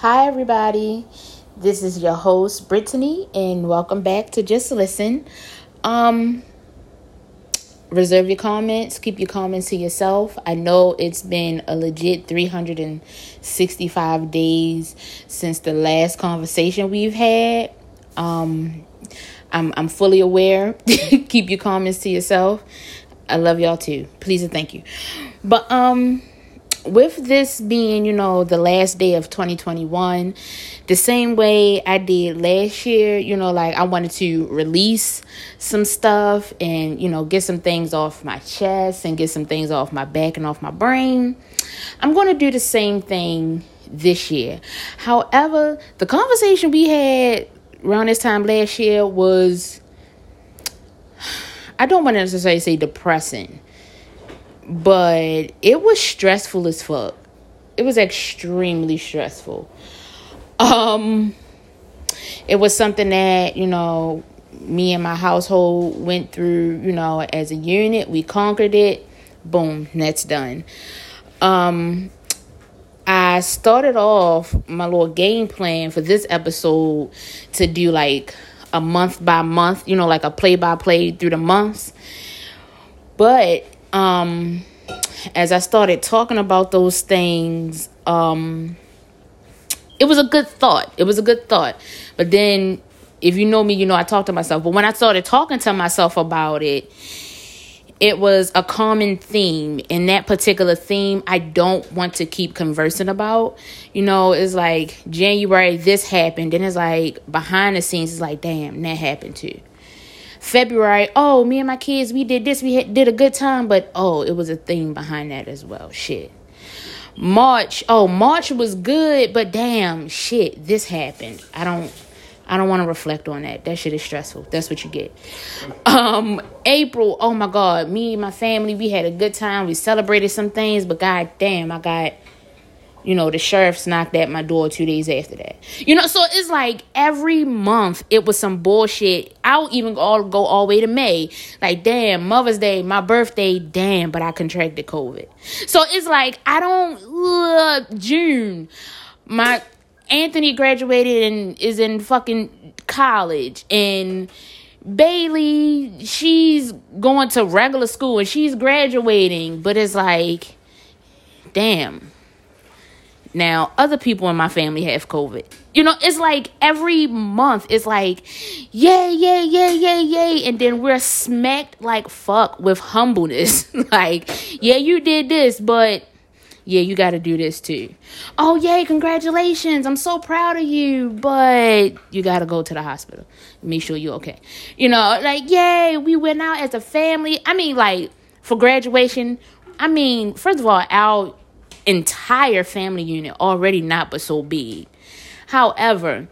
Hi everybody, this is your host Brittany, and welcome back to Just Listen. Reserve your comments, keep your comments to yourself. I know it's been a legit 365 days since the last conversation we've had. I'm fully aware. Keep your comments to yourself. I love y'all too. Please and thank you. But with this being, the last day of 2021, the same way I did last year, I wanted to release some stuff and, get some things off my chest and get some things off my back and off my brain. I'm going to do the same thing this year. However, the conversation we had around this time last year was, I don't want to necessarily say depressing, but it was stressful as fuck. It was extremely stressful. It was something that, me and my household went through, as a unit. We conquered it. Boom, that's done. I started off my little game plan for this episode to do like a month by month, like a play by play through the months. But as I started talking about those things, it was a good thought. But then, if you know me, I talk to myself. But when I started talking to myself about it, it was a common theme. And that particular theme, I don't want to keep conversing about. It's like January, this happened. And it's like behind the scenes, it's like, damn, that happened too. February, oh, me and my kids, we did this, did a good time, but oh, it was a thing behind that as well. Shit. March, oh, March was good, but damn, shit, this happened. I don't want to reflect on that. That shit is stressful. That's what you get. April, oh my God, me and my family, we had a good time. We celebrated some things, but god damn, I got, the sheriff's knocked at my door 2 days after that. So it's like every month it was some bullshit. I'll even go all the way to May. Like, damn, Mother's Day, my birthday, damn, but I contracted COVID. So it's like, I don't love June. My Anthony graduated and is in fucking college. And Bailey, she's going to regular school and she's graduating. But it's like, damn. Now, other people in my family have COVID. It's like every month, it's like, yay, yay, yay, yay, yay. And then we're smacked like fuck with humbleness. Like, yeah, you did this, but yeah, you got to do this too. Oh, yay, congratulations. I'm so proud of you, but you got to go to the hospital. Make sure you're okay. Like, yay, we went out as a family. I mean, like, for graduation, I mean, first of all, our entire family unit already not but so big. However,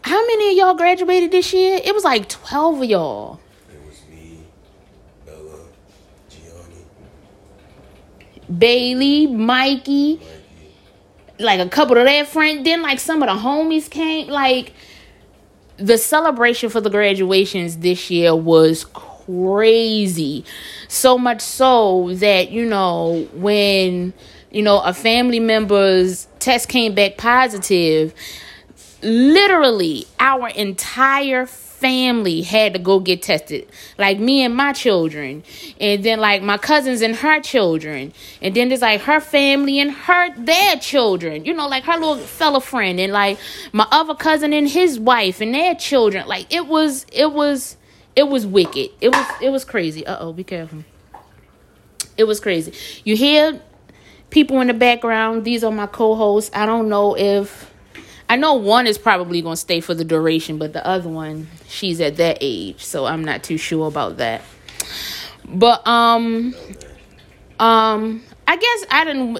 how many of y'all graduated this year? It was like 12 of y'all. It was me, Bella, Gianni, Bailey, Mikey, like a couple of their friends. Then like some of the homies came. Like the celebration for the graduations this year was crazy. So much so that, when, a family member's test came back positive, literally our entire family had to go get tested. Like me and my children, and then like my cousins and her children, and then there's like her family and their children, like her little fella friend, and like my other cousin and his wife and their children. Like it was wicked. It was crazy. Uh-oh, be careful. It was crazy. You hear people in the background. These are my co-hosts. I don't know if... I know one is probably going to stay for the duration, but the other one, she's at that age, so I'm not too sure about that. But, I guess I done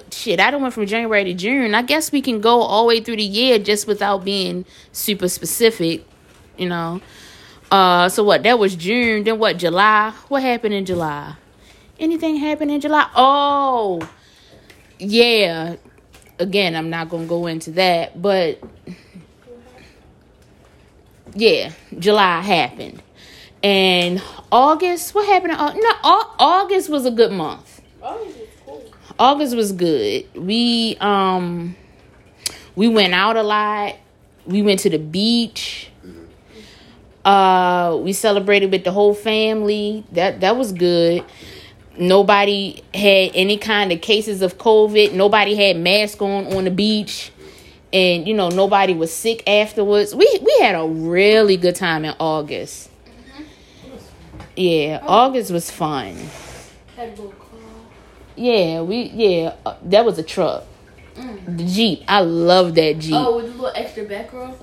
went from January to June. I guess we can go all the way through the year just without being super specific, so what? That was June. Then what? July. What happened in July? Anything happened in July? Oh, yeah. Again, I'm not going to go into that. But, yeah, July happened. And August, what happened? August was a good month. August was cool. August was good. We We went out a lot. We went to the beach. We celebrated with the whole family. That was good. Nobody had any kind of cases of COVID. Nobody had masks on the beach. And, you know, nobody was sick afterwards. We had a really good time in August. Yeah, August was fun. Yeah, that was a truck. The Jeep. I love that Jeep. Oh, with a little extra back row?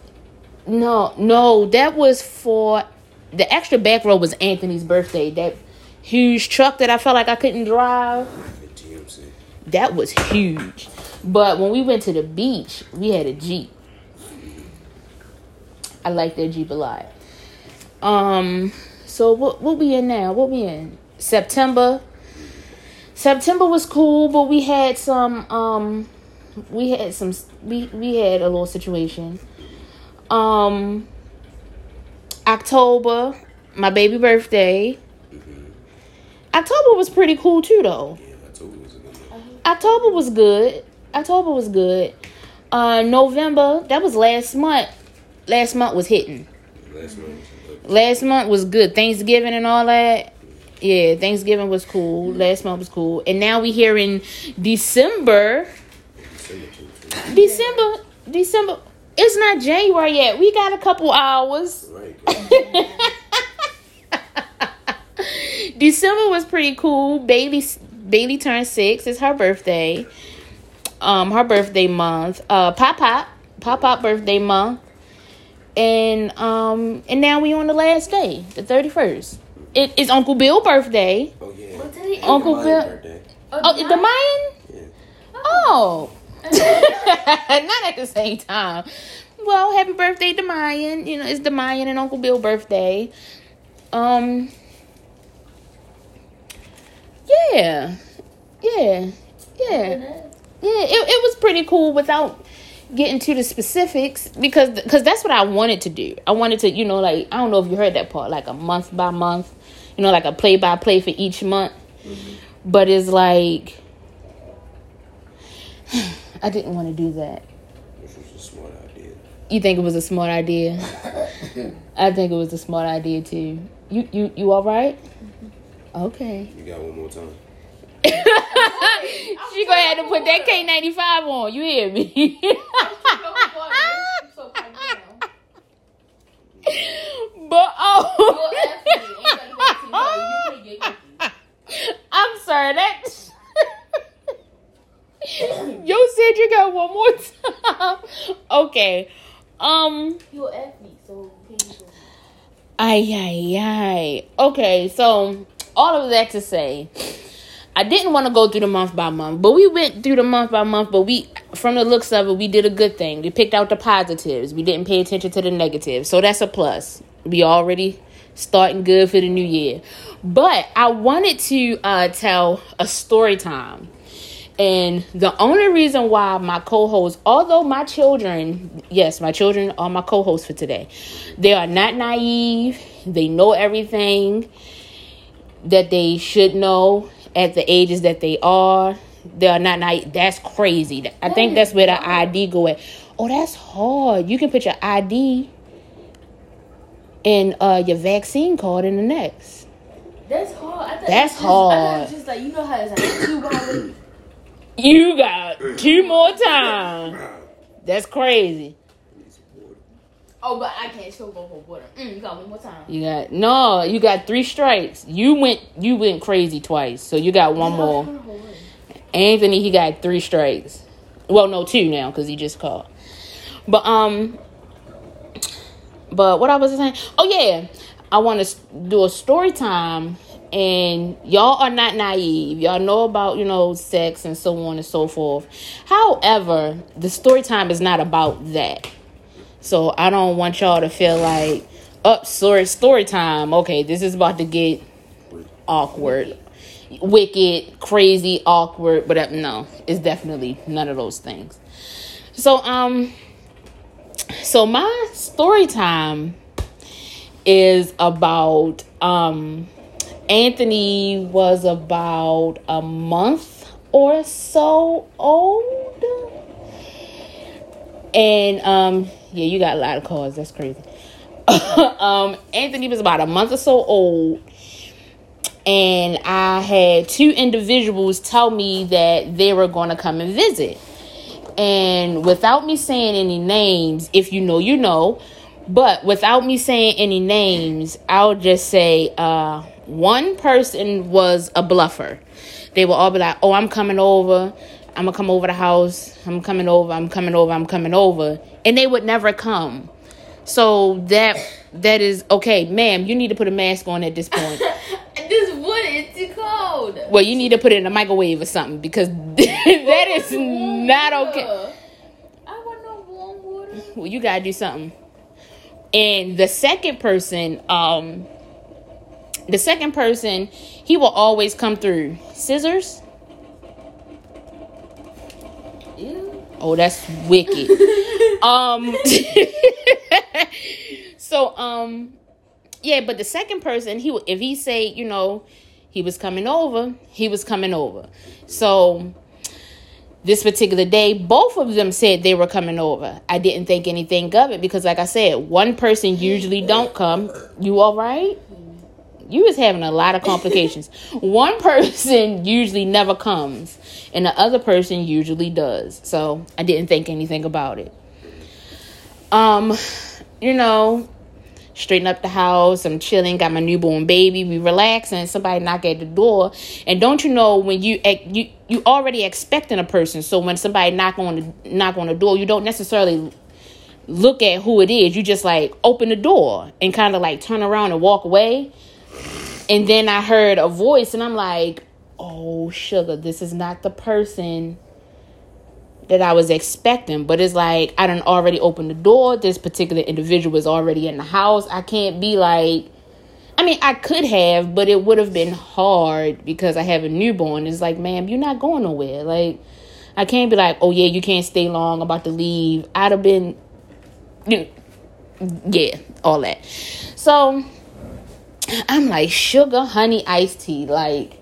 No, that was for... The extra back row was Anthony's birthday. That huge truck that I felt like I couldn't drive. The GMC. That was huge. But when we went to the beach, we had a Jeep. I like that Jeep a lot. So what we in now? What we in? September. September was cool, but we had some we had a little situation. October, my baby birthday. Mm-hmm. October was pretty cool too, though. Yeah, October was good. November, that was last month. Last month was hitting. Last month was good. Thanksgiving and all that. Yeah, Thanksgiving was cool. Mm-hmm. Last month was cool. And now we here in December. December. It's not January yet. We got a couple hours. Right. December was pretty cool. Bailey turned 6. It's her birthday. Her birthday month. Pop birthday month. And now we on the last day, the 31st. It is Uncle Bill's birthday. Oh yeah. What did he Uncle Bill? Birthday. Oh, the Mayan? Yeah. Oh. Not at the same time. Well, happy birthday to Mayan. You know, it's the Mayan and Uncle Bill's birthday. Yeah. It was pretty cool without getting to the specifics because that's what I wanted to do. I wanted to, you know, like, I don't know if you heard that part, like a month by month, you know, like a play by play for each month. Mm-hmm. But it's like I didn't want to do that. This was a smart idea. You think it was a smart idea? I think it was a smart idea too. You all right? Mm-hmm. Okay. You got one more time. She gonna have to put that K95 on. You hear me? But I'm sorry. That you said you got one more time. Okay. You're at me, so ay. Okay, so all of that to say, I didn't want to go through the month by month, but we went through the month by month, but we, from the looks of it, we did a good thing. We picked out the positives. We didn't pay attention to the negatives. So that's a plus. We already starting good for the new year. But I wanted to tell a story time. And the only reason why my co-hosts, although my children, yes, my children are my co-hosts for today. They are not naive. They know everything that they should know. At the ages that they are, they are not naive. That's crazy. I think that's where the ID go at. Oh, that's hard. You can put your ID and your vaccine card in the next. That's hard. I thought just like, you know how it's like 2 hours. You got 2 more times. That's crazy. Oh, but I can't still go for water. You got one more time. You got 3 strikes. You went crazy twice, so you got one more. Anthony, he got 3 strikes. Well, no, 2 now because he just called. But what I was saying. Oh yeah, I want to do a story time, and y'all are not naive. Y'all know about sex and so on and so forth. However, the story time is not about that. So I don't want y'all to feel like, story time. Okay, this is about to get awkward, wicked, crazy, awkward. But no, it's definitely none of those things. So my story time is about Anthony was about a month or so old. And yeah, you got a lot of calls. That's crazy. Anthony was about a month or so old, and I had two individuals tell me that they were going to come and visit. And without me saying any names, if you know, you know. But without me saying any names, I'll just say one person was a bluffer. They will all be like, oh, I'm coming over. I'm going to come over the house. I'm coming over. I'm coming over. I'm coming over. And they would never come. So that is okay. Ma'am, you need to put a mask on at this point. This wood is too cold. Well, you need to put it in the microwave or something, because that is not okay. I want no warm water. Well, you got to do something. And the second person, he will always come through. Scissors? Ew. Oh, that's wicked. Yeah, but the second person, if he say, you know, he was coming over. So this particular day, both of them said they were coming over. I didn't think anything of it because, like I said, one person usually don't come. You all right? You is having a lot of complications. One person usually never comes, and the other person usually does. So I didn't think anything about it. You know, straighten up the house. I'm chilling. Got my newborn baby. We relaxing. Somebody knock at the door, and don't you know when you already expecting a person. So when somebody knock on the door, you don't necessarily look at who it is. You just like open the door and kind of like turn around and walk away. And then I heard a voice, and I'm like, "Oh, sugar, this is not the person that I was expecting." But it's like, I done already opened the door. This particular individual is already in the house. I can't be like, I mean, I could have, but it would have been hard because I have a newborn. It's like, ma'am, you're not going nowhere. Like, I can't be like, oh yeah, you can't stay long, I'm about to leave. I'd have been, you know, yeah, all that. So I'm like, sugar, honey, iced tea. Like,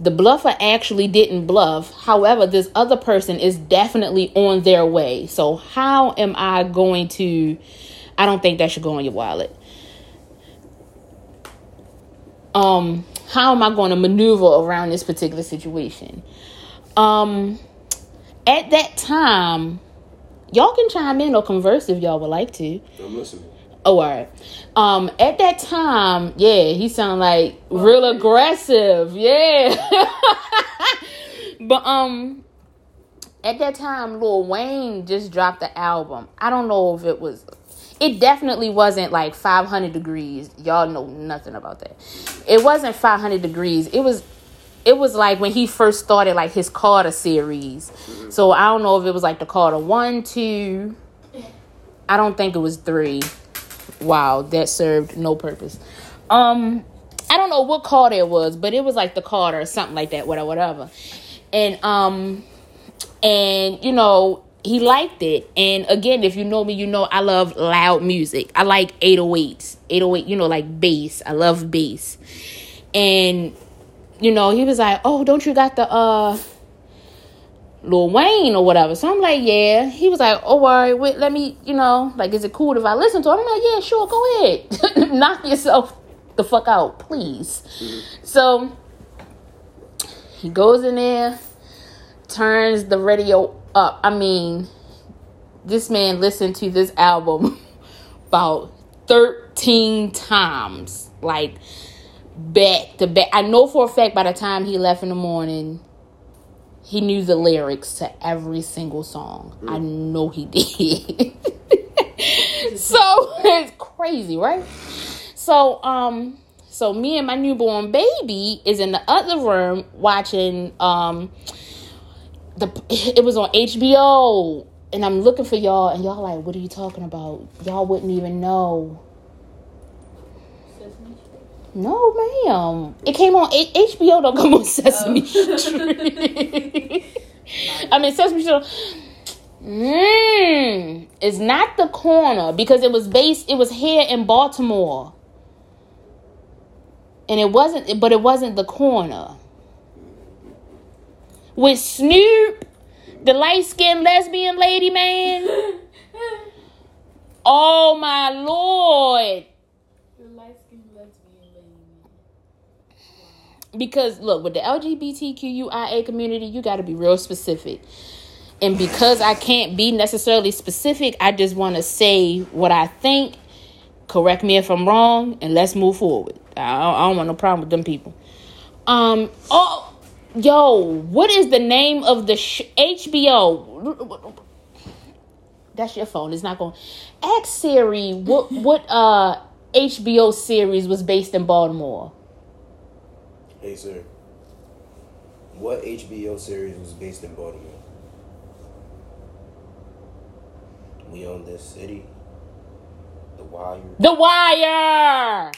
the bluffer actually didn't bluff. However, this other person is definitely on their way. So how am I going to... I don't think that should go in your wallet. How am I going to maneuver around this particular situation? At that time, y'all can chime in or converse if y'all would like to. I'm listening. Oh, all right. At that time, yeah, he sounded like real aggressive. Yeah. But at that time, Lil Wayne just dropped the album. I don't know if it definitely wasn't like 500 Degrees. Y'all know nothing about that. It wasn't 500 Degrees. It was like when he first started like his Carter series. Mm-hmm. So I don't know if it was like the Carter 1, 2. I don't think it was 3. Wow, that served no purpose. I don't know what Carter it was, but it was like the Carter or something like that, whatever. And you know, he liked it. And again, if you know me, you know I love loud music. I like 808s. 808, you know, like bass. I love bass. And you know, he was like, "Oh, don't you got the Lil Wayne or whatever?" So I'm like, yeah. He was like, "Oh, all right, wait, let me, you know, like, is it cool if I listen to it?" I'm like, yeah, sure, go ahead. Knock yourself the fuck out, please. Mm-hmm. So he goes in there, turns the radio up. I mean, this man listened to this album about 13 times, like back to back. I know for a fact by the time he left in the morning, he knew the lyrics to every single song. I know he did. So it's crazy, right? So me and my newborn baby is in the other room watching it was on HBO, and I'm looking for y'all, and y'all like, what are you talking about? Y'all wouldn't even know. No, ma'am. It came on HBO. Don't come on Sesame Street. I mean, Sesame Street. It's not The Corner, because it was based. It was here in Baltimore, and it wasn't. But it wasn't The Corner with Snoop, the light-skinned lesbian lady man. Oh, my Lord. You're light-skinned lesbian lady. Wow. Because, look, with the LGBTQIA community, you got to be real specific. And because I can't be necessarily specific, I just want to say what I think. Correct me if I'm wrong, and let's move forward. I don't want no problem with them people. Oh, yo, what is the name of the HBO? That's your phone. It's not going. Ask Siri what HBO series was based in Baltimore. Hey, sir. What HBO series was based in Baltimore? We own this city. The Wire. The Wire!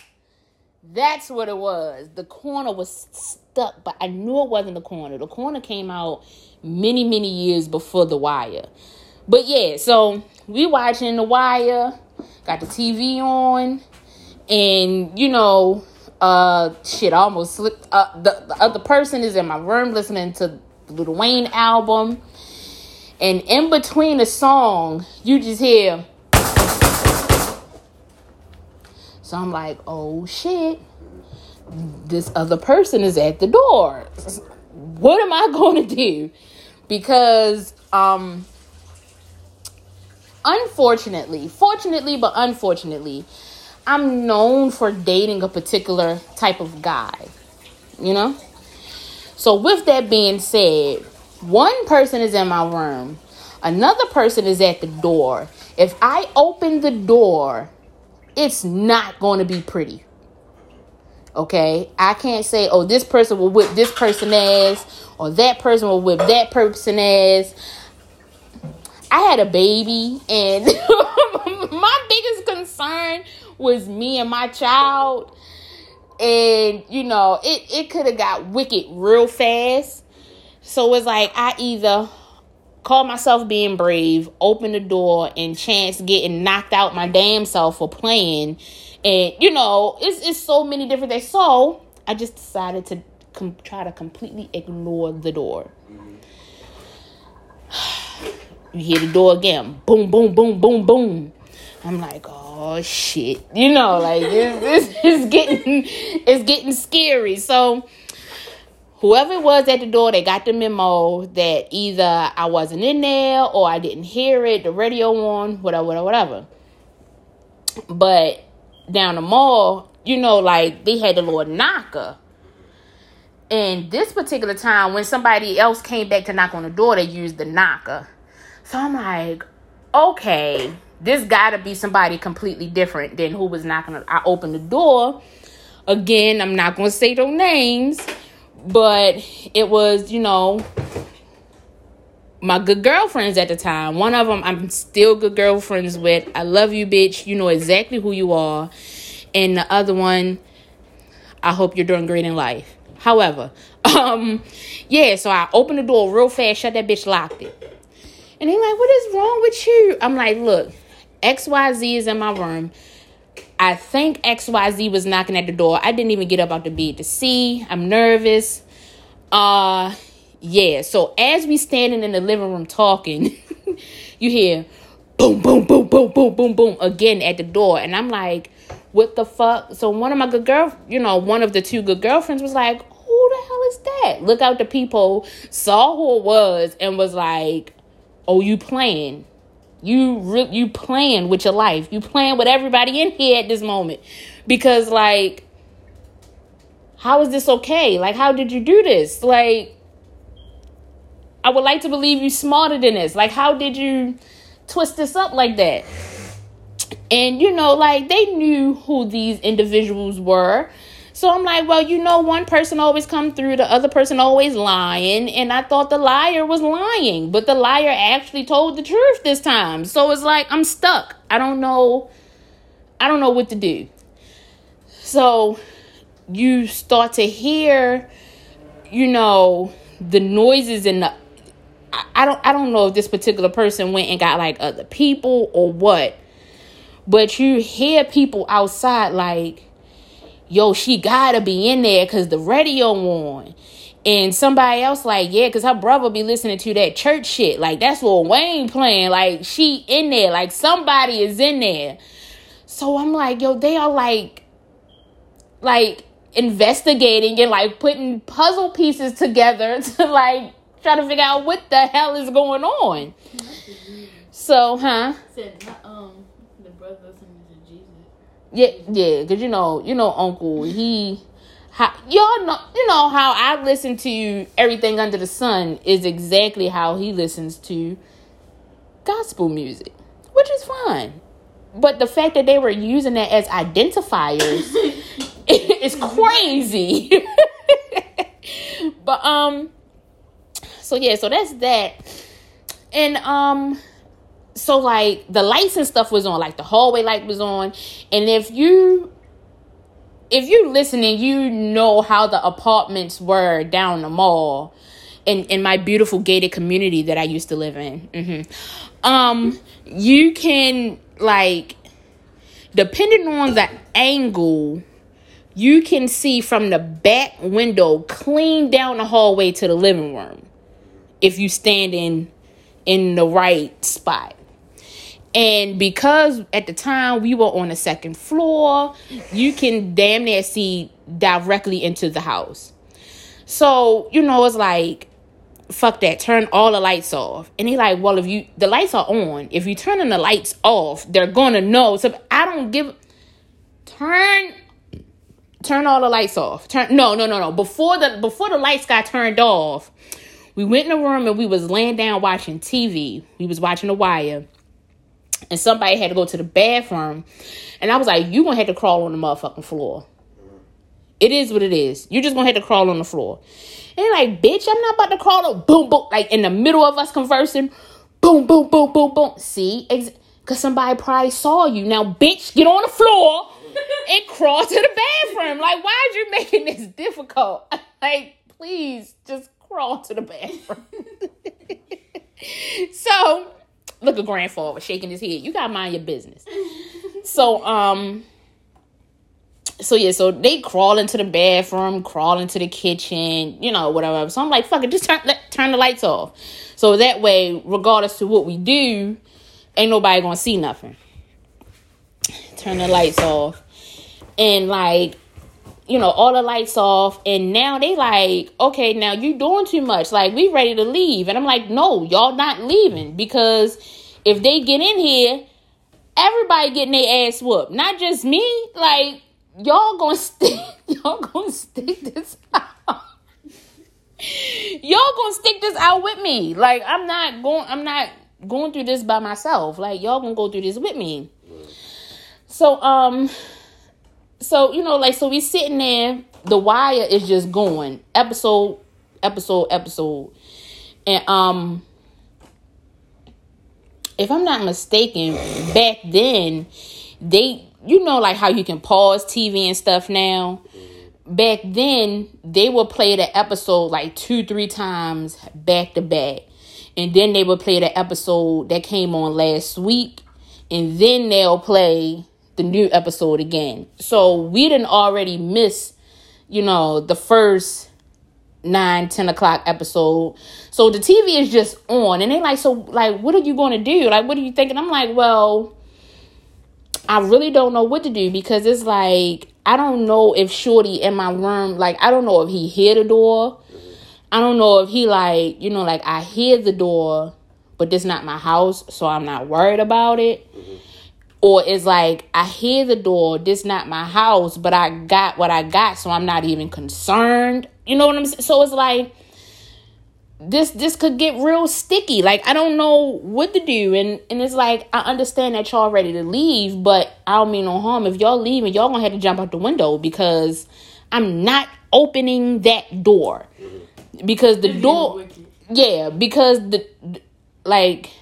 That's what it was. The Corner was stuck, but I knew it wasn't The Corner. The Corner came out many, many years before The Wire. But yeah, so we watching The Wire. Got the TV on. And, you know, shit, I almost slipped up. The other person is in my room listening to the Lil Wayne album. And in between the song, you just hear. So I'm like, oh, shit. This other person is at the door. What am I going to do? Because, unfortunately, I'm known for dating a particular type of guy. You know? So with that being said, one person is in my room. Another person is at the door. If I open the door, it's not going to be pretty. Okay? I can't say, oh, this person will whip this person ass, or that person will whip that person ass. I had a baby, and my biggest concern was me and my child. And, you know, it could have got wicked real fast. So it's like I either call myself being brave, open the door, and chance getting knocked out my damn self for playing. And, you know, it's so many different things. So I just decided to try to completely ignore the door. You hear the door again. Boom, boom, boom, boom, boom. I'm like, oh, shit. You know, like, it's getting scary. So whoever it was at the door, they got the memo that either I wasn't in there or I didn't hear it, the radio on, whatever. But down the mall, you know, like, they had the little knocker. And this particular time, when somebody else came back to knock on the door, they used the knocker. So I'm like, okay, this got to be somebody completely different than who was knocking. I opened the door. Again, I'm not going to say no names. But it was, you know, my good girlfriends at the time. One of them I'm still good girlfriends with. I love you, bitch. You know exactly who you are. And the other one, I hope you're doing great in life. However, yeah, so I opened the door real fast, shut that bitch, locked it. And they're like, what is wrong with you? I'm like, look, XYZ is in my room. I think XYZ was knocking at the door. I didn't even get up out the bed to see. I'm nervous. Yeah. So as we standing in the living room talking, you hear boom, boom, boom, boom, boom, boom, boom again at the door. And I'm like, what the fuck? So one of my good girl, you know, one of the two good girlfriends was like, who the hell is that? Look out the people, saw who it was and was like, oh, you playing. You playing with your life. You playing with everybody in here at this moment. Because, like, how is this okay? Like, how did you do this? Like, I would like to believe you smarter than this. Like, how did you twist this up like that? And, you know, like, they knew who these individuals were. So I'm like, well, you know, one person always come through, the other person always lying. And I thought the liar was lying, but the liar actually told the truth this time. So it's like, I'm stuck. I don't know what to do. So you start to hear, you know, the noises in the, I don't know if this particular person went and got like other people or what, but you hear people outside like, yo, she gotta be in there because the radio on. And somebody else like, yeah, because her brother be listening to that church shit. Like, that's what Wayne playing. Like, she in there. Like, somebody is in there. So I'm like, yo, they are like investigating and like putting puzzle pieces together to like try to figure out what the hell is going on. So, huh? Said the brother listening to Jesus. Yeah, because you know, Uncle, he... How, y'all know how I listen to everything under the sun is exactly how he listens to gospel music, which is fine. But the fact that they were using that as identifiers is crazy. But so yeah, so that's that, and so like the lights and stuff was on, like the hallway light was on, and if you listening, you know how the apartments were down the mall in my beautiful gated community that I used to live in. Mm-hmm. You can, like, depending on the angle, you can see from the back window clean down the hallway to the living room if you stand in the right spot. And because at the time we were on the second floor, you can damn near see directly into the house. So, it's like, fuck that. Turn all the lights off. And he like, well, the lights are on. If you turning the lights off, they're going to know. So I don't give... Turn all the lights off. No. Before the lights got turned off, we went in the room and we was laying down watching TV. We was watching The Wire. And somebody had to go to the bathroom. And I was like, you going to have to crawl on the motherfucking floor. It is what it is. You just going to have to crawl on the floor. And they're like, bitch, I'm not about to crawl on. Boom, boom. Like, in the middle of us conversing. Boom, boom, boom, boom, boom. See? Because somebody probably saw you. Now, bitch, get on the floor and crawl to the bathroom. Like, why are you making this difficult? Like, please, just crawl to the bathroom. So... Look at grandfather was shaking his head. You gotta mind your business. So, so they crawl into the bathroom, crawl into the kitchen, whatever. So I'm like, fuck it, just turn the lights off. So that way, regardless to what we do, ain't nobody gonna see nothing. Turn the lights off. And like, all the lights off, and now they like, okay, now you doing too much, like we ready to leave. And I'm like, no, y'all not leaving, because if they get in here, everybody getting their ass whooped, not just me. Like, y'all gonna stick this out. Y'all gonna stick this out with me. Like, I'm not going through this by myself. Like, y'all gonna go through this with me. So so, so we sitting there, The Wire is just going episode. And, if I'm not mistaken, back then they, like how you can pause TV and stuff now. Back then they would play the episode like 2-3 times back to back. And then they would play the episode that came on last week. And then they'll play the new episode again. So we didn't already miss, the first 9-10 o'clock episode. So the TV is just on, and they like, so like, what are you going to do? Like, what are you thinking? I'm like, well, I really don't know what to do, because it's like, I don't know if Shorty in my room, like, I don't know if he hear the door. I don't know if he like, like, I hear the door, but this not my house, so I'm not worried about it. Or it's like, I hear the door, this not my house, but I got what I got, so I'm not even concerned. You know what I'm saying? So it's like, this could get real sticky. Like, I don't know what to do. And it's like, I understand that y'all ready to leave, but I don't mean no harm. If y'all leaving, y'all gonna have to jump out the window, because I'm not opening that door. Because the door... Yeah, because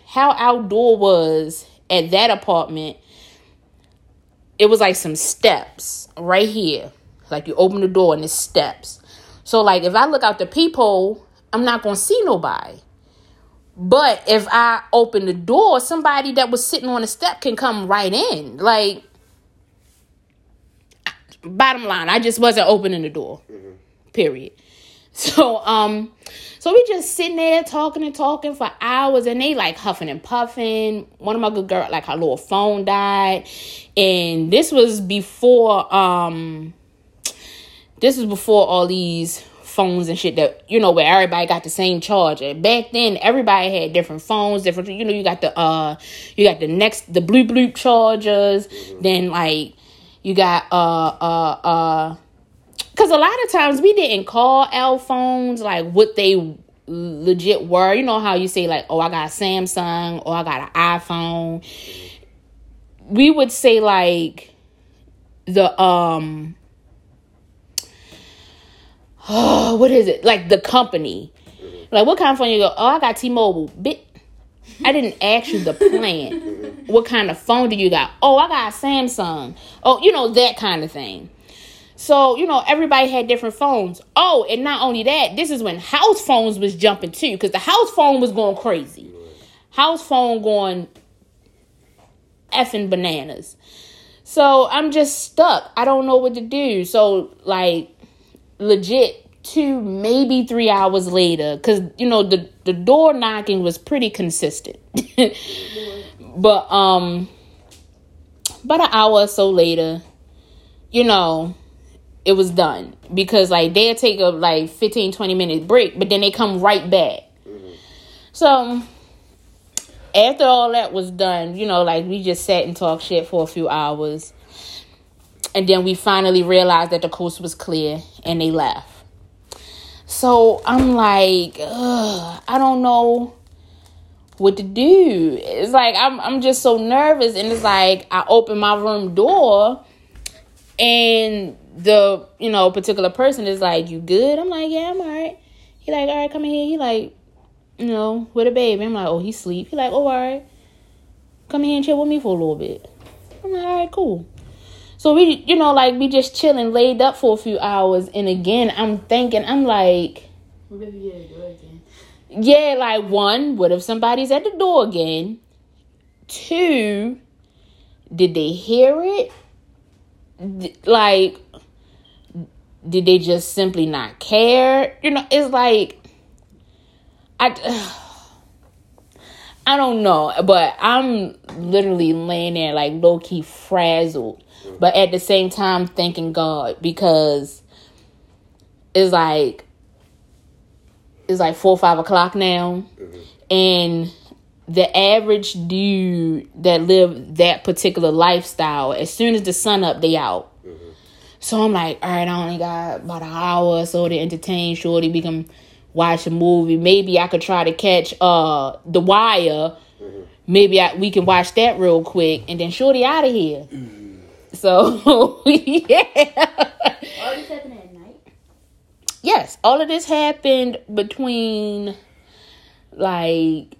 how outdoor was at that apartment... It was like some steps right here. Like, you open the door and it's steps. So like, if I look out the peephole, I'm not going to see nobody. But if I open the door, somebody that was sitting on the step can come right in. Like, bottom line, I just wasn't opening the door. Period. So we just sitting there talking and talking for hours, and they like huffing and puffing. One of my good girl, like her little phone died, and this was before all these phones and shit that, you know, where everybody got the same charger. Back then, everybody had different phones, different, you know, you got the next, the bloop bloop chargers. Then like you got, cause a lot of times we didn't call our phones like what they legit were. You know how you say like, oh, I got a Samsung or I got an iPhone. We would say like the, oh, what is it? Like the company. Like what kind of phone you go, oh, I got T-Mobile. Bitch, I didn't ask you the plan. What kind of phone do you got? Oh, I got a Samsung. Oh, you know, that kind of thing. So, you know, everybody had different phones. Oh, and not only that, this is when house phones was jumping too, because the house phone was going crazy. House phone going effing bananas. So I'm just stuck. I don't know what to do. So like, legit 2 maybe 3 hours later, because you know the door knocking was pretty consistent. But about an hour or so later, you know, it was done, because like they'll take a like 15-20 minute break, but then they come right back. So after all that was done, you know, like we just sat and talked shit for a few hours. And then we finally realized that the coast was clear and they left. So I'm like, I don't know what to do. It's like, I'm just so nervous. And it's like, I open my room door and the, you know, particular person is like, you good? I'm like, yeah, I'm all right. He like, all right, come in here. He like, you know, with a baby. I'm like, oh, he sleep. He like, oh, all right. Come in here and chill with me for a little bit. I'm like, all right, cool. So we, you know, like we just chilling, laid up for a few hours. And again, I'm thinking, I'm like, what if you had to do it again? Yeah, like one, what if somebody's at the door again? Two, did they hear it? Like, did they just simply not care? You know, it's like, I don't know, but I'm literally laying there like low-key frazzled. But at the same time, thanking God, because it's like 4 or 5 o'clock now. Mm-hmm. And the average dude that lived that particular lifestyle, as soon as the sun up, they out. Mm-hmm. So I'm like, all right, I only got about an hour or so to entertain shorty. We can watch a movie. Maybe I could try to catch The Wire. Mm-hmm. Maybe we can watch that real quick and then shorty out of here. Mm-hmm. So, yeah. All this happened at night? Yes. All of this happened between, like,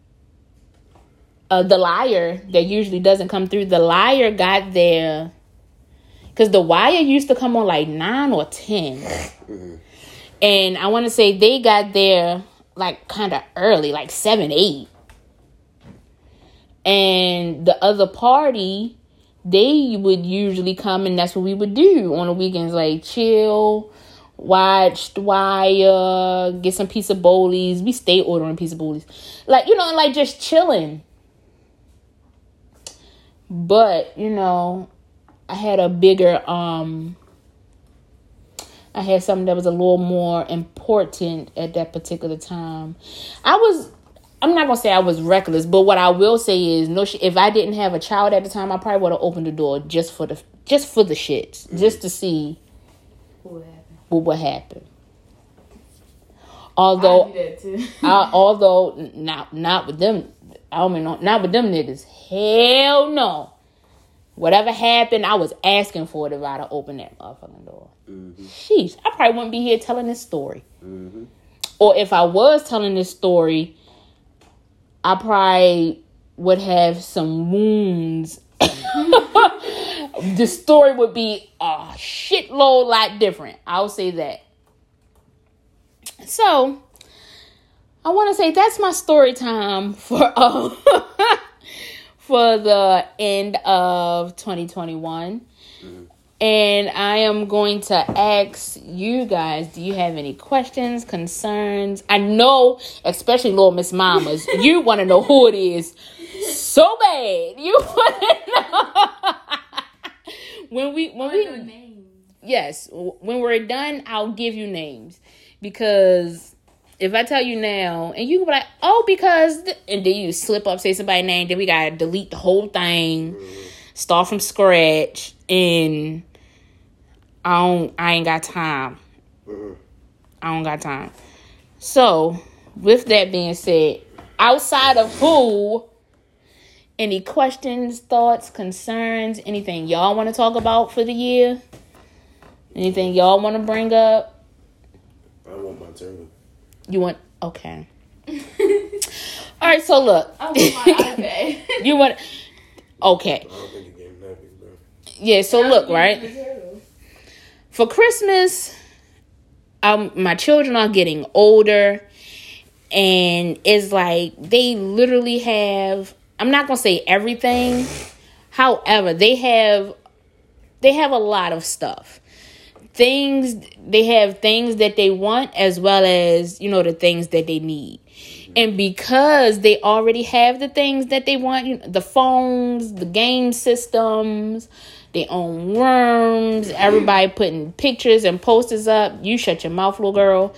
the liar that usually doesn't come through. The liar got there. Because The Wire used to come on, like, 9 or 10. Mm-hmm. And I want to say they got there, like, kind of early, like 7, 8. And the other party, they would usually come, and that's what we would do on the weekends, like chill, watch The Wire, get some pizza bowlies. We stay ordering pizza bowlies. Like, you know, like just chilling. But, you know, I had something that was a little more important at that particular time. I'm not going to say I was reckless, but what I will say is, no shit, if I didn't have a child at the time, I probably would have opened the door just for the shits, mm-hmm. just to see what would happen. Although, I do that too. Although not with them, I mean, not with them niggas. Hell no. Whatever happened, I was asking for it if I'd have opened that motherfucking door. Mm-hmm. Sheesh, I probably wouldn't be here telling this story. Mm-hmm. Or if I was telling this story, I probably would have some wounds. The story would be a shitload lot different. I'll say that. So, I want to say that's my story time for the end of 2021. Mm-hmm. And I am going to ask you guys, do you have any questions, concerns? I know, especially Little Miss Mamas, you want to know who it is so bad. You want to know. When we yes, when we're done, I'll give you names. Because if I tell you now, and you can be like, oh, because... and then you slip up, say somebody's name, then we got to delete the whole thing, start from scratch, and... I ain't got time. I don't got time. So, with that being said, outside of who, any questions, thoughts, concerns, anything y'all want to talk about for the year? Anything y'all want to bring up? I want my turn. You want? Okay. All right, so look. I want my iPad. You want? Okay. I don't think you gave me nothing, bro. Yeah, so look, right? For Christmas, my children are getting older, and it's like they literally have, I'm not going to say everything. However, they have a lot of stuff. They have things that they want, as well as, you know, the things that they need. And because they already have the things that they want, you know, the phones, the game systems, their own worms, everybody putting pictures and posters up. You shut your mouth, little girl.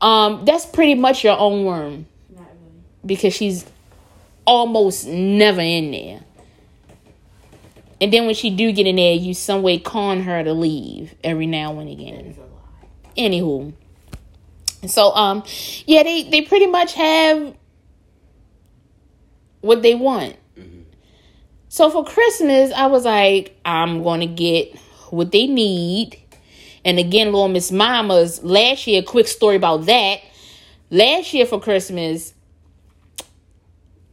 That's pretty much your own worm. Not really. Because she's almost never in there. And then when she do get in there, you some way con her to leave every now and again. Anywho. So, yeah, they pretty much have what they want. So for Christmas, I was like, I'm going to get what they need. And again, Little Miss Mama's last year, quick story about that. Last year for Christmas,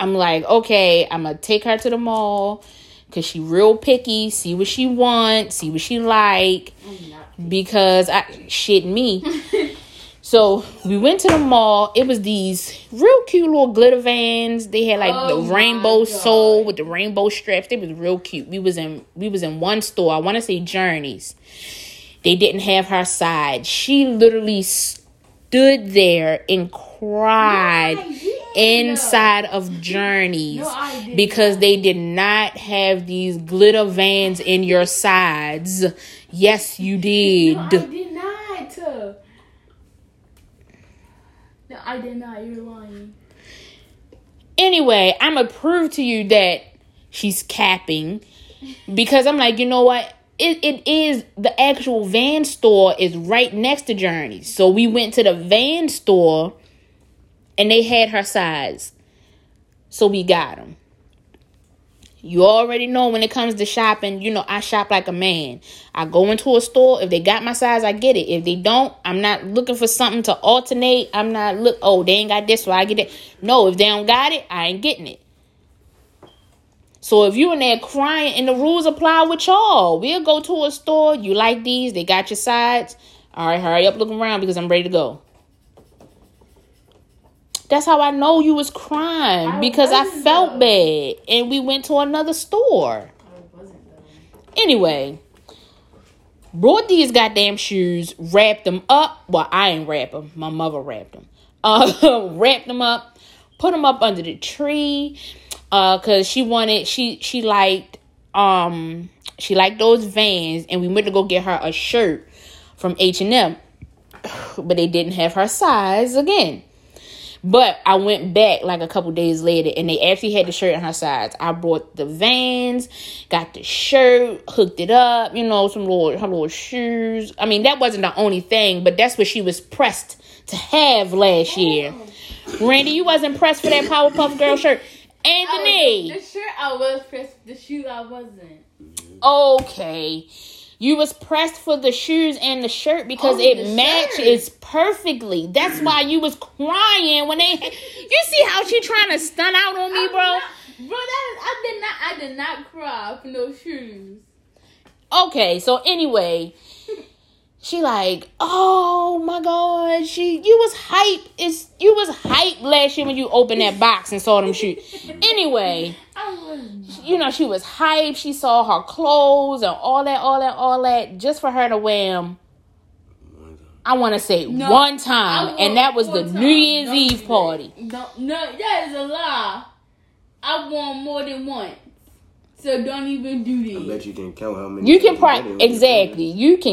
I'm like, okay, I'm going to take her to the mall because she real picky. See what she wants. See what she like. Because me. So we went to the mall. It was these real cute little glitter vans. They had like the rainbow sole with the rainbow straps. They was real cute. We was in one store. I want to say Journeys. They didn't have her size. She literally stood there and cried inside of Journeys because they did not have these glitter vans in your size. Yes, you did. No, I did not. I did not. You're lying. Anyway, I'm going to prove to you that she's capping. Because I'm like, you know what? It is, the actual van store is right next to Journeys. So we went to the van store and they had her size. So we got them. You already know when it comes to shopping, you know, I shop like a man. I go into a store. If they got my size, I get it. If they don't, I'm not looking for something to alternate. I'm not they ain't got this, so I get that. No, if they don't got it, I ain't getting it. So if you in there crying, and the rules apply with y'all. We'll go to a store. You like these. They got your size. All right, hurry up, look around because I'm ready to go. That's how I know you was crying because I felt bad. And we went to another store. Anyway, brought these goddamn shoes, wrapped them up. Well, I ain't wrap them. My mother wrapped them. Wrapped them up, put them up under the tree. Cause she liked those Vans, and we went to go get her a shirt from H&M, but they didn't have her size again. But I went back like a couple days later, and they actually had the shirt in her size. I brought the Vans, got the shirt, hooked it up, you know, her little shoes. I mean, that wasn't the only thing, but that's what she was pressed to have last year. Randy, you wasn't pressed for that Powerpuff Girl shirt. Anthony! The shirt I was pressed, the shoes I wasn't. Okay. You was pressed for the shoes and the shirt because it matches perfectly. That's why you was crying when they... You see how she trying to stun out on me, bro? I did not cry for no shoes. Okay, so anyway, she like, oh my God, you was hype. You was hype last year when you opened that box and saw them shoes. Anyway, I She was hyped. She saw her clothes and all that just for her to wear them. One time, and that was the New Year's Eve party. No, that is a lie. I won more than once. So don't even do this. I bet you can count how many. You can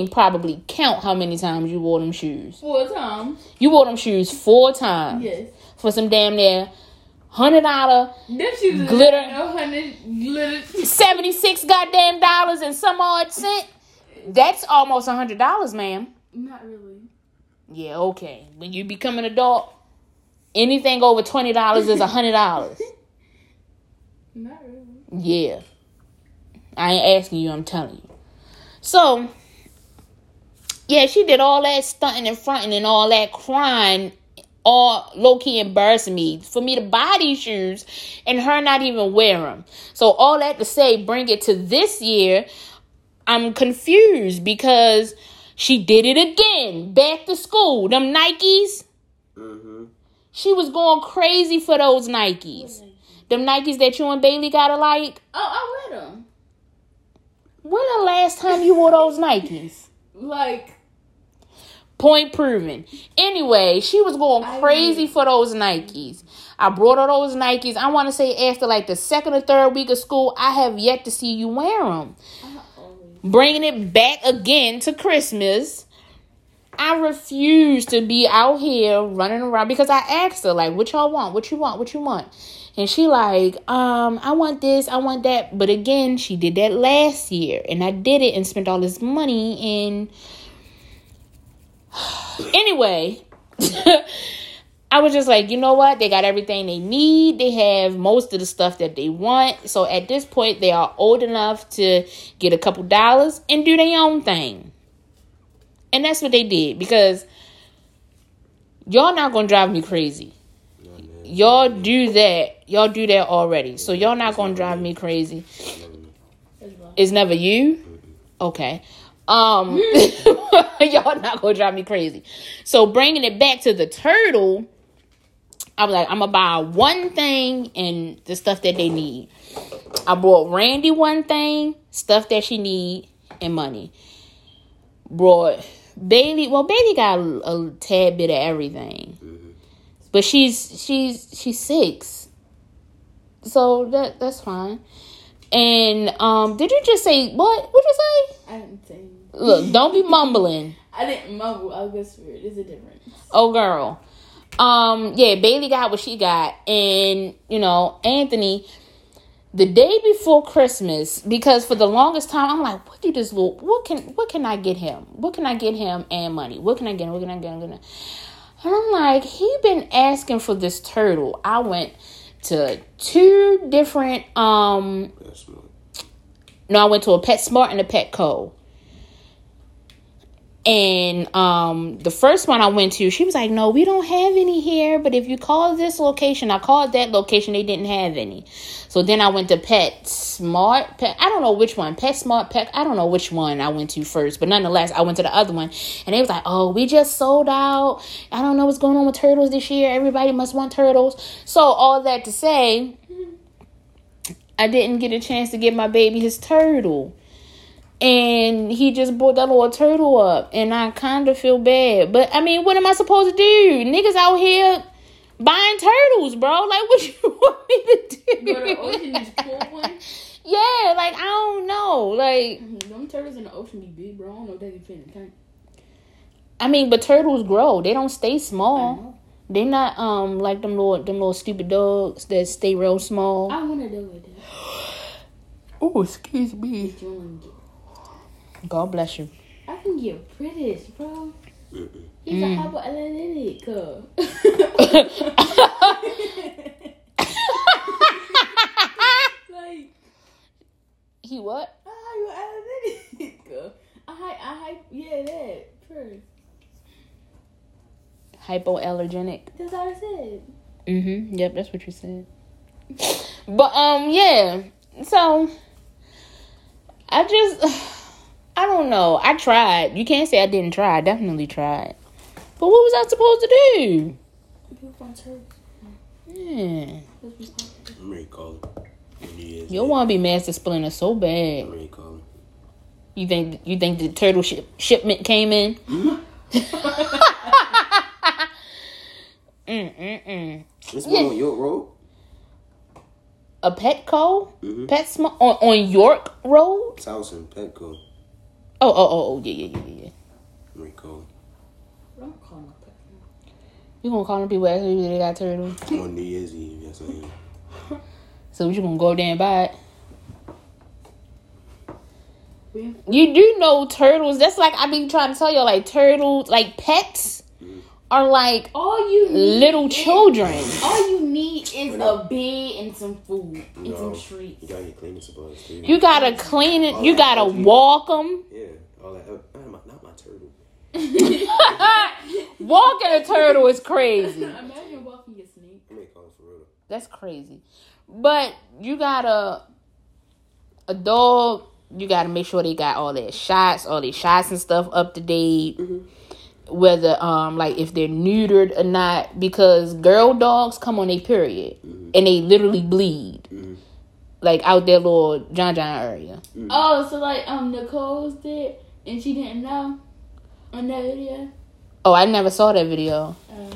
probably count how many times you wore them shoes. 4 times. You wore them shoes 4 times. Yes. For some damn near $100 glitter. $76 goddamn dollars and some odd cent. That's almost $100, ma'am. Not really. Yeah, okay. When you become an adult, anything over $20 is $100. Not really. Yeah. I ain't asking you, I'm telling you. So, yeah, she did all that stunting and fronting and all that crying, all low-key embarrassing me for me to buy these shoes and her not even wear them. So all that to say, bring it to this year, I'm confused because she did it again. Back to school. Them Nikes. Mm-hmm. She was going crazy for those Nikes. Them Nikes that you and Bailey gotta like. Oh, I wear them. When the last time you wore those Nikes? Like. Point proven. Anyway, she was going crazy for those Nikes. I brought her those Nikes. I want to say after like the second or third week of school, I have yet to see you wear them. Bringing it back again to Christmas. I refuse to be out here running around because I asked her, like, what y'all want? What you want? And she like, I want this, I want that. But again, she did that last year. And I did it and spent all this money. And anyway, I was just like, you know what? They got everything they need. They have most of the stuff that they want. So at this point, they are old enough to get a couple dollars and do their own thing. And that's what they did because y'all not going to drive me crazy. Y'all do that. Y'all do that already. So y'all not going to drive me crazy. It's never you? Okay. Y'all not going to drive me crazy. So bringing it back to the turtle. I was like, I'm going to buy one thing and the stuff that they need. I bought Randy one thing, stuff that she need, and money. Brought Bailey. Well, Bailey got a tad bit of everything. Mm-hmm. But she's 6. So that's fine. And did you just say, what? What'd you say? I didn't say anything. Look, don't be mumbling. I didn't mumble. I was weird. There's a difference. Oh, girl. Yeah, Bailey got what she got. And, Anthony, the day before Christmas, because for the longest time, I'm like, what can I get him? What can I get him and money? What can I get him? And I'm like, he been asking for this turtle. I went to 2 different, I went to a PetSmart and a Petco. And the first one I went to, she was like, no, we don't have any here. But if you call this location, I called that location. They didn't have any. So then I went to PetSmart. I don't know which one I went to first. But nonetheless, I went to the other one. And they was like, oh, we just sold out. I don't know what's going on with turtles this year. Everybody must want turtles. So all that to say, I didn't get a chance to give my baby his turtle. And he just brought that little turtle up. And I kind of feel bad. But, I mean, what am I supposed to do? Niggas out here buying turtles, bro. Like, what you want me to do? Go to the ocean and pull one? Yeah, like, I don't know. Like, them turtles in the ocean be big, bro. I don't know if they can fit in the tank. I mean, but turtles grow. They don't stay small. They're not, like them little stupid dogs that stay real small. I want to do with that. Oh, excuse me. God bless you. I can get British, bro. He's a hypoallergenic. Like he what? Hypoallergenic. Yeah, that first. Hypoallergenic. That's what I said. Mhm. Yep, that's what you said. But yeah. So I just. I don't know. I tried. You can't say I didn't try. I definitely tried. But what was I supposed to do? Yeah. I'm ready to call it. You'll want to be Master Splinter so bad. You think the turtle shipment came in? This one on York Road? A Petco? Mm-hmm. PetSmart on York Road? House in Petco. Oh, yeah. Rico. Don't call them Petco. You gonna call them people after they got turtles? On New Year's Eve, yes I am. So you gonna go there and buy it? Yeah. You do know turtles. That's like I've been trying to tell y'all. Like turtles, like pets, are like all you need little children. All you need is a bed and some food and some treats. You gotta get cleaning supplies too. You gotta clean it. You gotta walk them. Yeah, all that. Not my turtle. Walking a turtle is crazy. Imagine walking a snake. That's crazy. But you got a dog. You got to make sure they got all their shots and stuff up to date. Mm-hmm. Whether, like, if they're neutered or not. Because girl dogs come on their period. Mm-hmm. And they literally bleed. Mm-hmm. Like, out their little John area. Mm-hmm. Oh, so, like, Nicole's did, and she didn't know on that video? Oh, I never saw that video. Oh.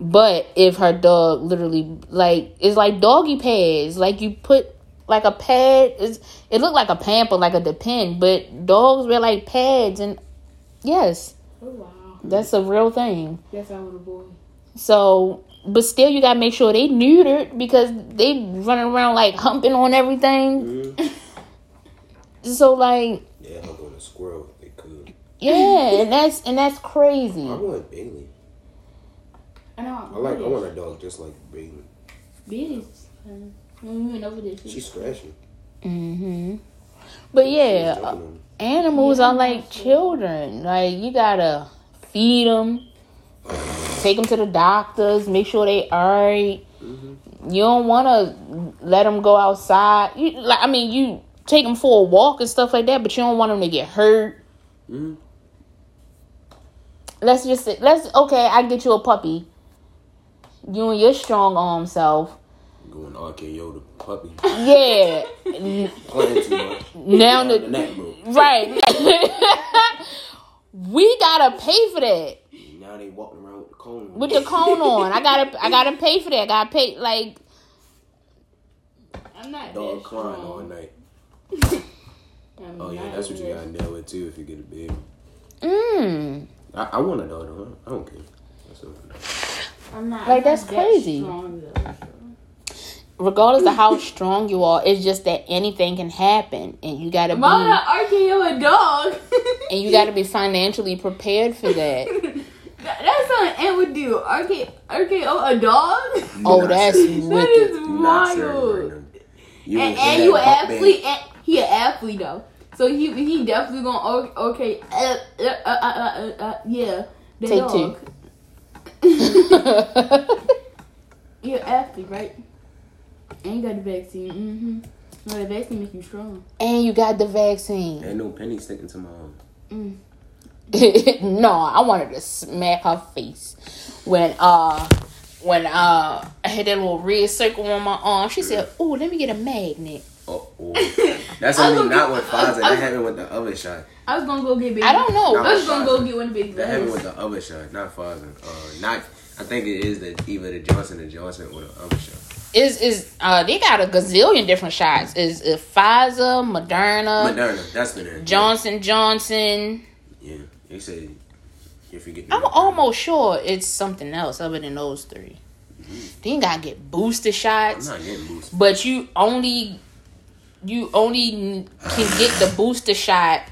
But if her dog literally, like, it's like doggy pads. Like, you put... Like a pad, it looked like a pamper, like a Depend, but dogs wear like pads, and yes. Oh, wow. That's a real thing. Yes, I would have bought. So, but still, you gotta make sure they neutered because they running around like humping on everything. Mm-hmm. So, like. Yeah, I'll go to squirrel if they could. Yeah, and that's crazy. I want Bailey. I know. I want a dog just like Bailey. Bailey's fun. When we went over there, she's scratching. Mm-hmm. But yeah, animals are like children. Like, you gotta feed them, take them to the doctors, make sure they all right. Mm-hmm. You don't want to let them go outside. You take them for a walk and stuff like that, but you don't want them to get hurt. Mm-hmm. I get you a puppy. You and your strong arm self. Going RKO the puppy. Yeah. Playing too much. Now the right. We gotta pay for that. Now they walking around with the cone on. With the cone on. I gotta pay for that. I gotta pay like. I'm not. Dog crying all night. Oh yeah, that's what you gotta deal with too if you get a baby. I want a dog though. I don't care. That's okay. I'm not. Like that's crazy. Regardless of how strong you are, it's just that anything can happen, and you gotta be. Why RKO a dog? And you gotta be financially prepared for that. That's something Ant would do. RKO a dog? Oh, that's wicked. That is wild. And you an athlete? He an athlete though, so he definitely gonna yeah. The Take dog. 2. You're an athlete, right? And you got the vaccine. Mm-hmm. Well, the vaccine makes you strong. And you got the vaccine. Ain't no penny sticking to my arm. No, I wanted to smack her face when I had that little red circle on my arm. She said, "Oh, let me get a magnet." Oh, that's only not with Pfizer. That happened with the other shot. I was gonna go get big. I don't know. I was gonna go get one big. That happened with the other shot, not Pfizer. I think it is either the Johnson and Johnson or the other shot. Is they got a gazillion different shots. Is Pfizer, Moderna, that's Moderna. Johnson. Yeah, they said if you get. I'm almost sure it's something else other than those three. Mm-hmm. Then you gotta get booster shots. I'm not getting boosted. But you only can get the booster shot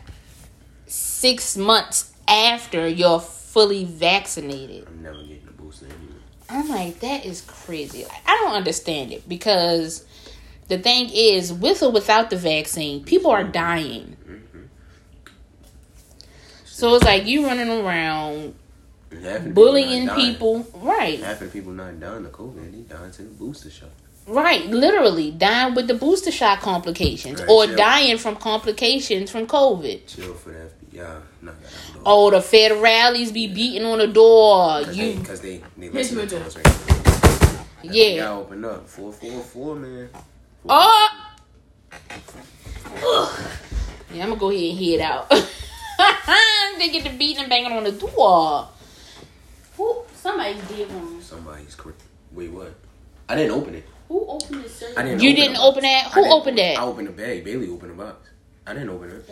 6 months after you're fully vaccinated. I'm never getting the booster anymore. I'm like, that is crazy. Like, I don't understand it because the thing is, with or without the vaccine, people are dying. Mm-hmm. So it's like you running around bullying people. Right. Half of the people not dying to COVID, they dying to the booster shot. Right. Literally dying with the booster shot complications right, or chill. Dying from complications from COVID. Chill for that. Yeah, no, oh, the federales be beating on the door. Because they listen to us right now. Yeah. Y'all open up. 444, man. 444. Oh! Yeah, I'm gonna go ahead and head out. They get the beating and banging on the door. Who? Somebody's did one. Somebody's quick. Wait, what? I didn't open it. Who opened the cereal? You didn't open that? Who opened that? I opened the bag. Bailey opened the box. I didn't open it.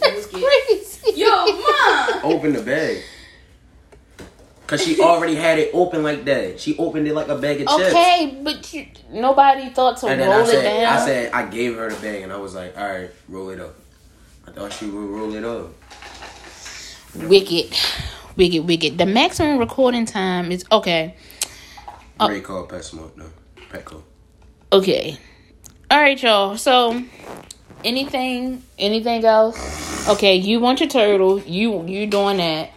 That's crazy. Yo, Mom! Open the bag. Because she already had it open like that. She opened it like a bag of chips. Okay, but nobody thought to roll it down. I said, I gave her the bag, and I was like, all right, roll it up. I thought she would roll it up. Wicked. The maximum recording time is, okay. Ray called PetSmart, no. Petco. Okay. All right, y'all. So, anything else? Okay, you want your turtle. You doing that.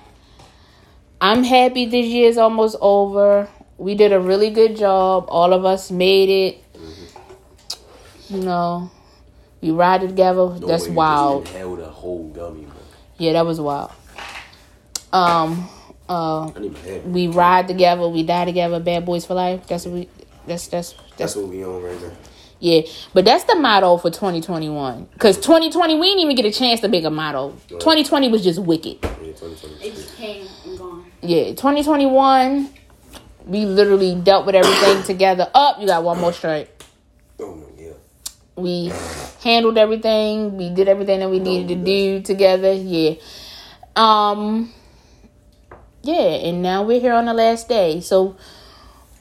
I'm happy this year is almost over. We did a really good job. All of us made it. Mm-hmm. You know, we ride together. No, that's wild. Just inhaled a whole gummy. Yeah, that was wild. We ride together. We die together. Bad boys for life. That's what we. That's what we on right now. Yeah, but that's the motto for 2021. Because 2020, we didn't even get a chance to make a motto. 2020 was just wicked. It just came and gone. Yeah, 2021, we literally dealt with everything together. Up, you got one more strike. Oh, yeah. We handled everything. We did everything that we needed to do together. Yeah. Yeah, and now we're here on the last day. So...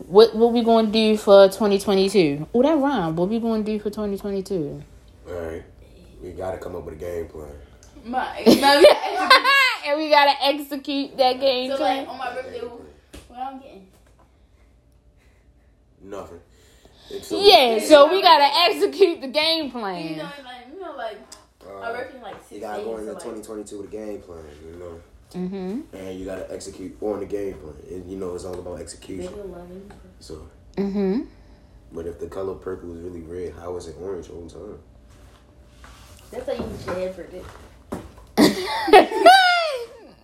What we going to do for 2022? Oh, that rhyme. What we going to do for 2022? All right. We got to come up with a game plan. And we got to execute that game plan. Like, on my birthday, what I'm getting? Nothing. So we got to execute the game plan. My birthday's like 6 days. You got to go into 2022 with a game plan, you know? Mm-hmm. And you gotta execute on the game plan. And you know it's all about execution. So. Mhm. But if the color purple is really red, how is it orange all the time? That's how you jab for it.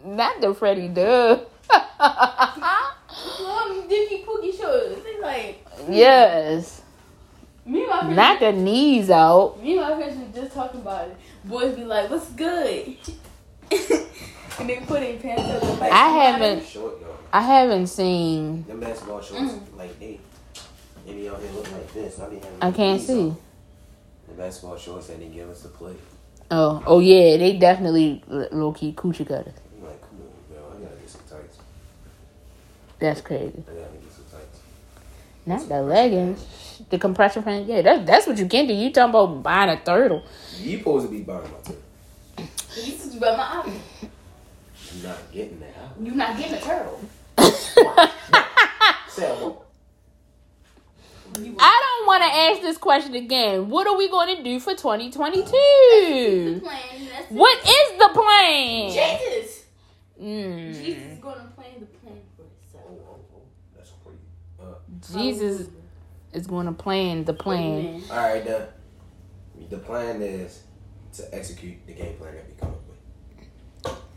Not the Freddy Dub. Dicky Pookie shows. It's like. Yes. Knock the knees out. Me and my friends were just talking about it. Boys be like, "What's good?" And they put in pants up. Like, I haven't seen. Them basketball shorts like they be out here looking like this. I can't see. The basketball shorts that they give us to play. Oh yeah, they definitely low key coochie cutters. I'm like, come on, bro, I gotta get some tights. That's crazy. I gotta get some tights. Not the leggings, the compression pants. Yeah, that's what you can do. You talking about buying a turtle? You supposed to be buying my turtle. You supposed to buy my outfit. I'm not getting that. You're not getting a turtle. I don't want to ask this question again. What are we going to do for 2022? What is the plan? Jesus. Jesus is going to plan the plan for itself. Oh, that's crazy. Jesus is going to plan the plan. All right, the plan is to execute the game plan that we come up with.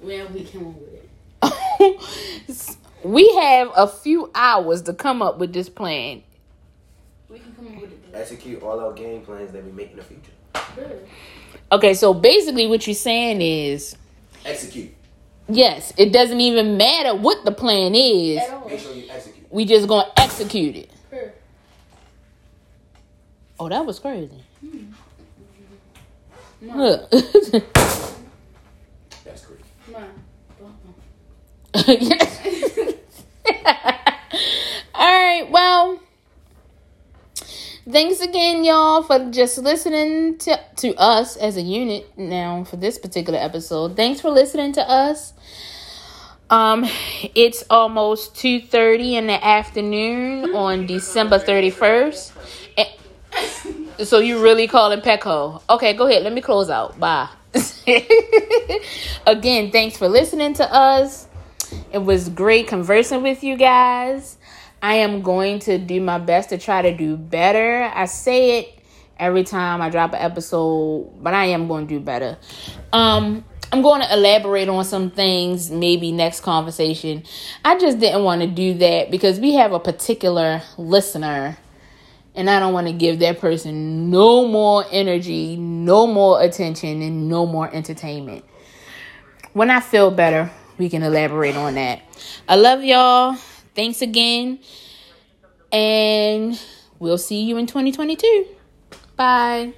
Well, we came up with it. We have a few hours to come up with this plan. We can come up with it. Execute all our game plans that we make in the future. Sure. Okay, so basically what you're saying is... Execute. Yes, it doesn't even matter what the plan is. At all. Make sure you execute. We just going to execute it. Sure. Oh, that was crazy. Mm-hmm. Look. That's crazy. All right, well, thanks again, y'all, for just listening to us as a unit now for this particular episode. Thanks for listening to us. It's almost 2:30 in the afternoon on December 31st. So you really calling Petco. Okay, go ahead. Let me close out. Bye. Again, thanks for listening to us. It was great conversing with you guys. I am going to do my best to try to do better. I say it every time I drop an episode, but I am going to do better. I'm going to elaborate on some things, maybe next conversation. I just didn't want to do that because we have a particular listener And I don't want to give that person no more energy, no more attention, and no more entertainment. When I feel better, we can elaborate on that. I love y'all. Thanks again. And we'll see you in 2022. Bye.